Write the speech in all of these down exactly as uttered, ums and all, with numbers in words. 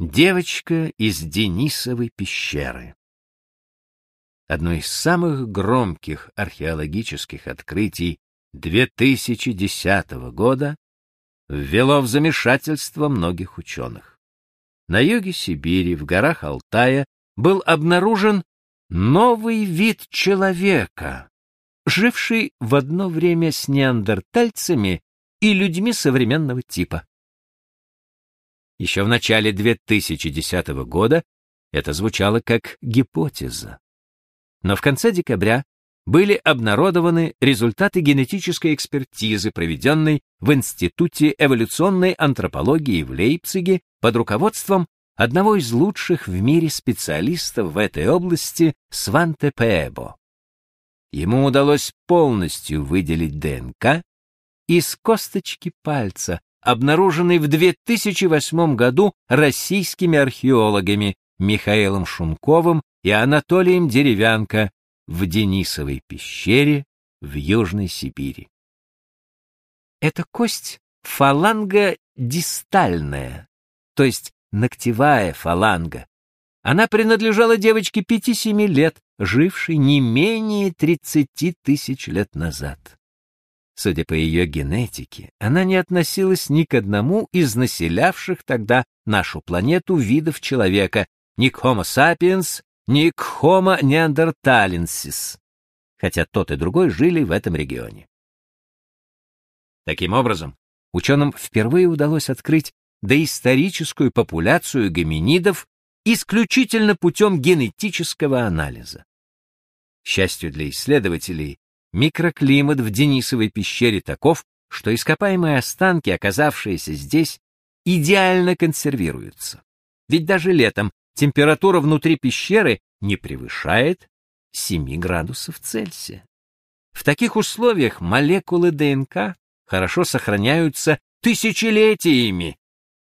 Девочка из Денисовой пещеры. Одно из самых громких археологических открытий две тысячи десятого года ввело в замешательство многих ученых. На юге Сибири, в горах Алтая, был обнаружен новый вид человека, живший в одно время с неандертальцами и людьми современного типа. Еще в начале две тысячи десятого года это звучало как гипотеза. Но в конце декабря были обнародованы результаты генетической экспертизы, проведенной в Институте эволюционной антропологии в Лейпциге под руководством одного из лучших в мире специалистов в этой области Сванте Пебо. Ему удалось полностью выделить ДНК из косточки пальца, обнаруженный в две тысячи восьмом году российскими археологами Михаилом Шунковым и Анатолием Деревянко в Денисовой пещере в Южной Сибири. Эта кость фаланга дистальная, то есть ногтевая фаланга. Она принадлежала девочке пяти-семи лет, жившей не менее тридцати тысяч лет назад. Судя по ее генетике, она не относилась ни к одному из населявших тогда нашу планету видов человека, ни к Homo sapiens, ни к Homo neanderthalensis, хотя тот и другой жили в этом регионе. Таким образом, ученым впервые удалось открыть доисторическую популяцию гоминидов исключительно путем генетического анализа. К счастью для исследователей, микроклимат в Денисовой пещере таков, что ископаемые останки, оказавшиеся здесь, идеально консервируются. Ведь даже летом температура внутри пещеры не превышает семи градусов Цельсия. В таких условиях молекулы ДНК хорошо сохраняются тысячелетиями,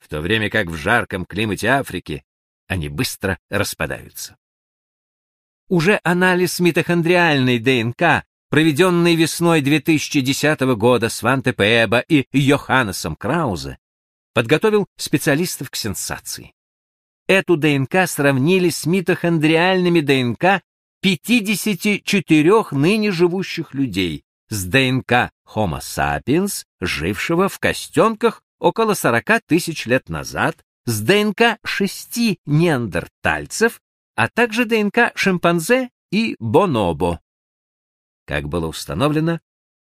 в то время как в жарком климате Африки они быстро распадаются. Уже анализ митохондриальной ДНК, проведенный весной две тысячи десятого года Сванте Пебо и Йоханнесом Краузе, подготовил специалистов к сенсации. Эту ДНК сравнили с митохондриальными ДНК пятидесяти четырёх ныне живущих людей с ДНК Homo sapiens, жившего в Костёнках около сорока тысяч лет назад, с ДНК шести неандертальцев, а также ДНК шимпанзе и бонобо. Как было установлено,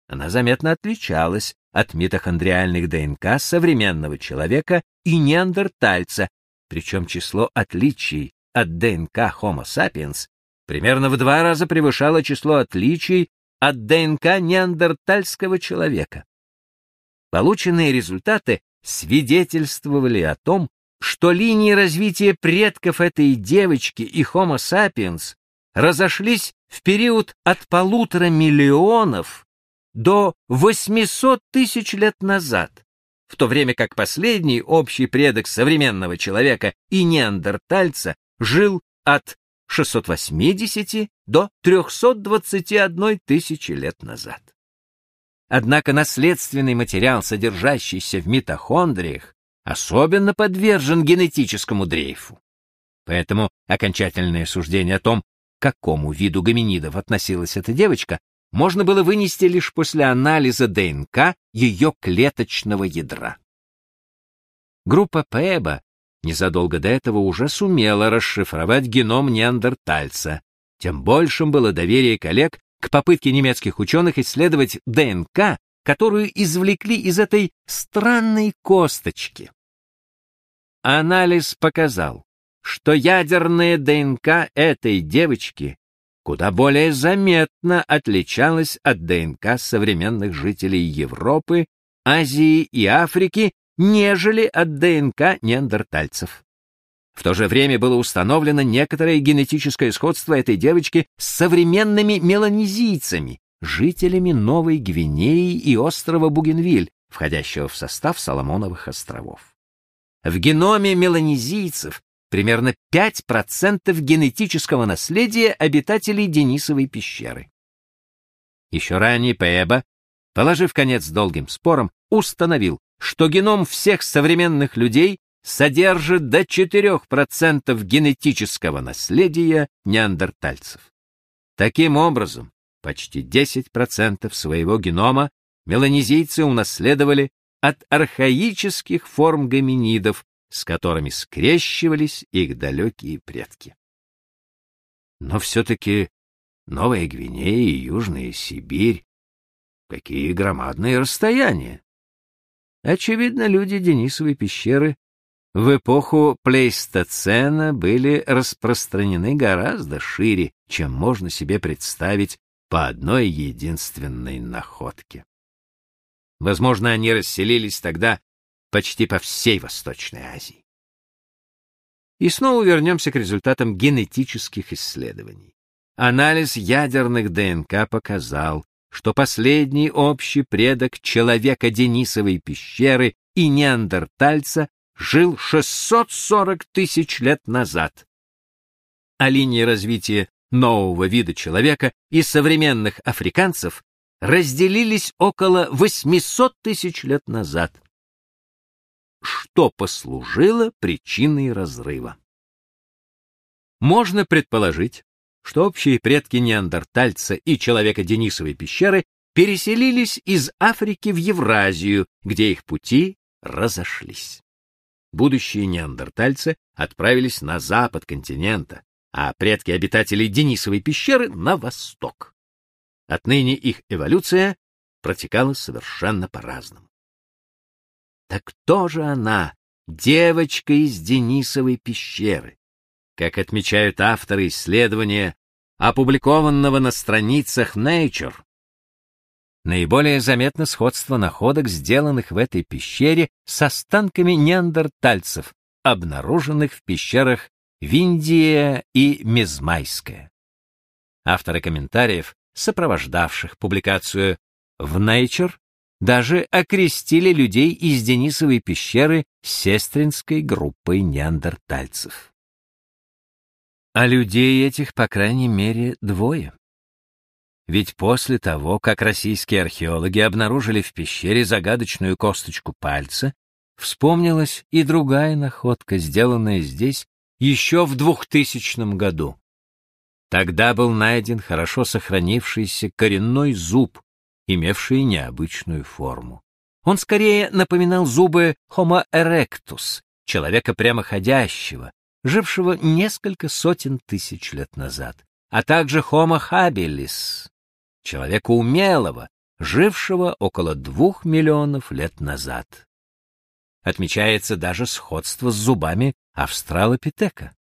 она заметно отличалась от митохондриальных ДНК современного человека и неандертальца, причем число отличий от ДНК Homo sapiens примерно в два раза превышало число отличий от ДНК неандертальского человека. Полученные результаты свидетельствовали о том, что линии развития предков этой девочки и Homo sapiens разошлись в период от полутора миллионов до восьмисот тысяч лет назад, в то время как последний общий предок современного человека и неандертальца жил от шестисот восьмидесяти до трёхсот двадцати одной тысячи лет назад. Однако наследственный материал, содержащийся в митохондриях, особенно подвержен генетическому дрейфу. Поэтому окончательное суждение о том, к какому виду гоминидов относилась эта девочка, можно было вынести лишь после анализа ДНК ее клеточного ядра. Группа Пебо незадолго до этого уже сумела расшифровать геном неандертальца. Тем большим было доверие коллег к попытке немецких ученых исследовать ДНК, которую извлекли из этой странной косточки. Анализ показал, что ядерная ДНК этой девочки куда более заметно отличалась от ДНК современных жителей Европы, Азии и Африки, нежели от ДНК неандертальцев. В то же время было установлено некоторое генетическое сходство этой девочки с современными меланезийцами, жителями Новой Гвинеи и острова Бугенвиль, входящего в состав Соломоновых островов. В геноме меланезийцев примерно пять процентов генетического наследия обитателей Денисовой пещеры. Еще ранее Пебо, положив конец долгим спорам, установил, что геном всех современных людей содержит до четырёх процентов генетического наследия неандертальцев. Таким образом, почти десять процентов своего генома меланезийцы унаследовали от архаических форм гоминидов, с которыми скрещивались их далекие предки. Но все-таки Новая Гвинея и Южная Сибирь — какие громадные расстояния! Очевидно, люди Денисовой пещеры в эпоху Плейстоцена были распространены гораздо шире, чем можно себе представить по одной единственной находке. Возможно, они расселились тогда почти по всей Восточной Азии. И снова вернемся к результатам генетических исследований. Анализ ядерных ДНК показал, что последний общий предок человека Денисовой пещеры и неандертальца жил шестьсот сорок тысяч лет назад, а линии развития нового вида человека и современных африканцев разделились около восьмисот тысяч лет назад, что послужило причиной разрыва. Можно предположить, что общие предки неандертальца и человека Денисовой пещеры переселились из Африки в Евразию, где их пути разошлись. Будущие неандертальцы отправились на запад континента, а предки обитателей Денисовой пещеры — на восток. Отныне их эволюция протекала совершенно по-разному. Так кто же она, девочка из Денисовой пещеры? Как отмечают авторы исследования, опубликованного на страницах Nature, наиболее заметно сходство находок, сделанных в этой пещере, с останками неандертальцев, обнаруженных в пещерах Виндия и Мезмайская. Авторы комментариев, сопровождавших публикацию в Nature, даже окрестили людей из Денисовой пещеры сестринской группой неандертальцев. А людей этих, по крайней мере, двое. Ведь после того, как российские археологи обнаружили в пещере загадочную косточку пальца, вспомнилась и другая находка, сделанная здесь еще в двухтысячном году. Тогда был найден хорошо сохранившийся коренной зуб, имевший необычную форму. Он скорее напоминал зубы Homo erectus, человека прямоходящего, жившего несколько сотен тысяч лет назад, а также Homo habilis, человека умелого, жившего около двух миллионов лет назад. Отмечается даже сходство с зубами австралопитека.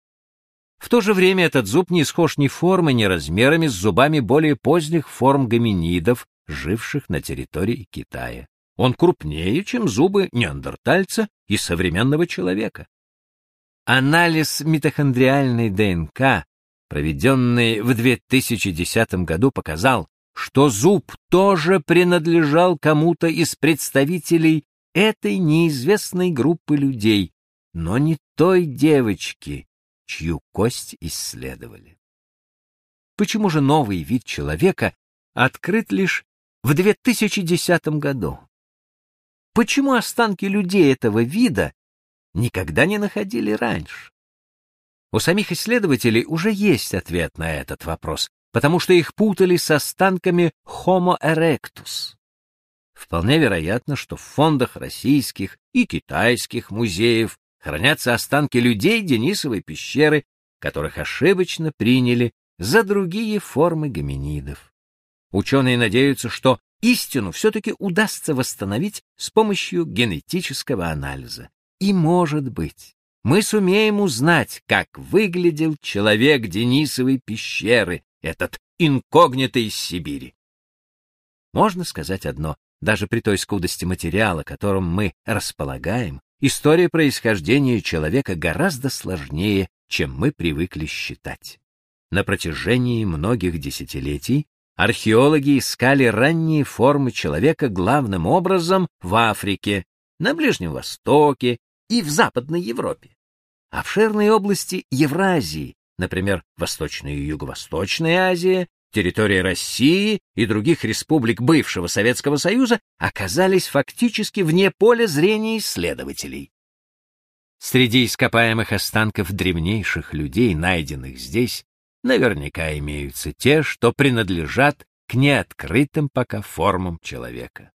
В то же время этот зуб не схож ни формой, ни размерами с зубами более поздних форм гоминидов, живших на территории Китая. Он крупнее, чем зубы неандертальца и современного человека. Анализ митохондриальной ДНК, проведенный в две тысячи десятом году, показал, что зуб тоже принадлежал кому-то из представителей этой неизвестной группы людей, но не той девочки, чью кость исследовали. Почему же новый вид человека открыт лишь в две тысячи десятом году? Почему останки людей этого вида никогда не находили раньше? У самих исследователей уже есть ответ на этот вопрос, потому что их путали с останками Homo erectus. Вполне вероятно, что в фондах российских и китайских музеев хранятся останки людей Денисовой пещеры, которых ошибочно приняли за другие формы гоминидов. Ученые надеются, что истину все-таки удастся восстановить с помощью генетического анализа. И, может быть, мы сумеем узнать, как выглядел человек Денисовой пещеры, этот инкогнито из Сибири. Можно сказать одно: даже при той скудости материала, которым мы располагаем, история происхождения человека гораздо сложнее, чем мы привыкли считать. На протяжении многих десятилетий археологи искали ранние формы человека главным образом в Африке, на Ближнем Востоке и в Западной Европе. Обширные области Евразии, например, Восточная и Юго-Восточная Азия, территории России и других республик бывшего Советского Союза, оказались фактически вне поля зрения исследователей. Среди ископаемых останков древнейших людей, найденных здесь, наверняка имеются те, что принадлежат к неоткрытым пока формам человека.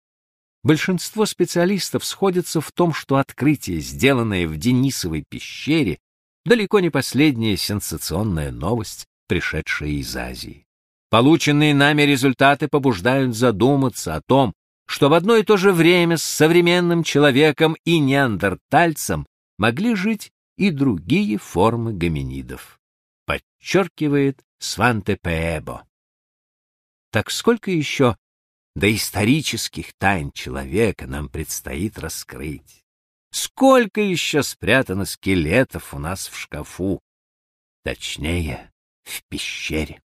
Большинство специалистов сходятся в том, что открытие, сделанное в Денисовой пещере, далеко не последняя сенсационная новость, пришедшая из Азии. Полученные нами результаты побуждают задуматься о том, что в одно и то же время с современным человеком и неандертальцем могли жить и другие формы гоминидов, подчеркивает Сванте Пебо. Так сколько еще доисторических тайн человека нам предстоит раскрыть? Сколько еще спрятано скелетов у нас в шкафу? Точнее, в пещере.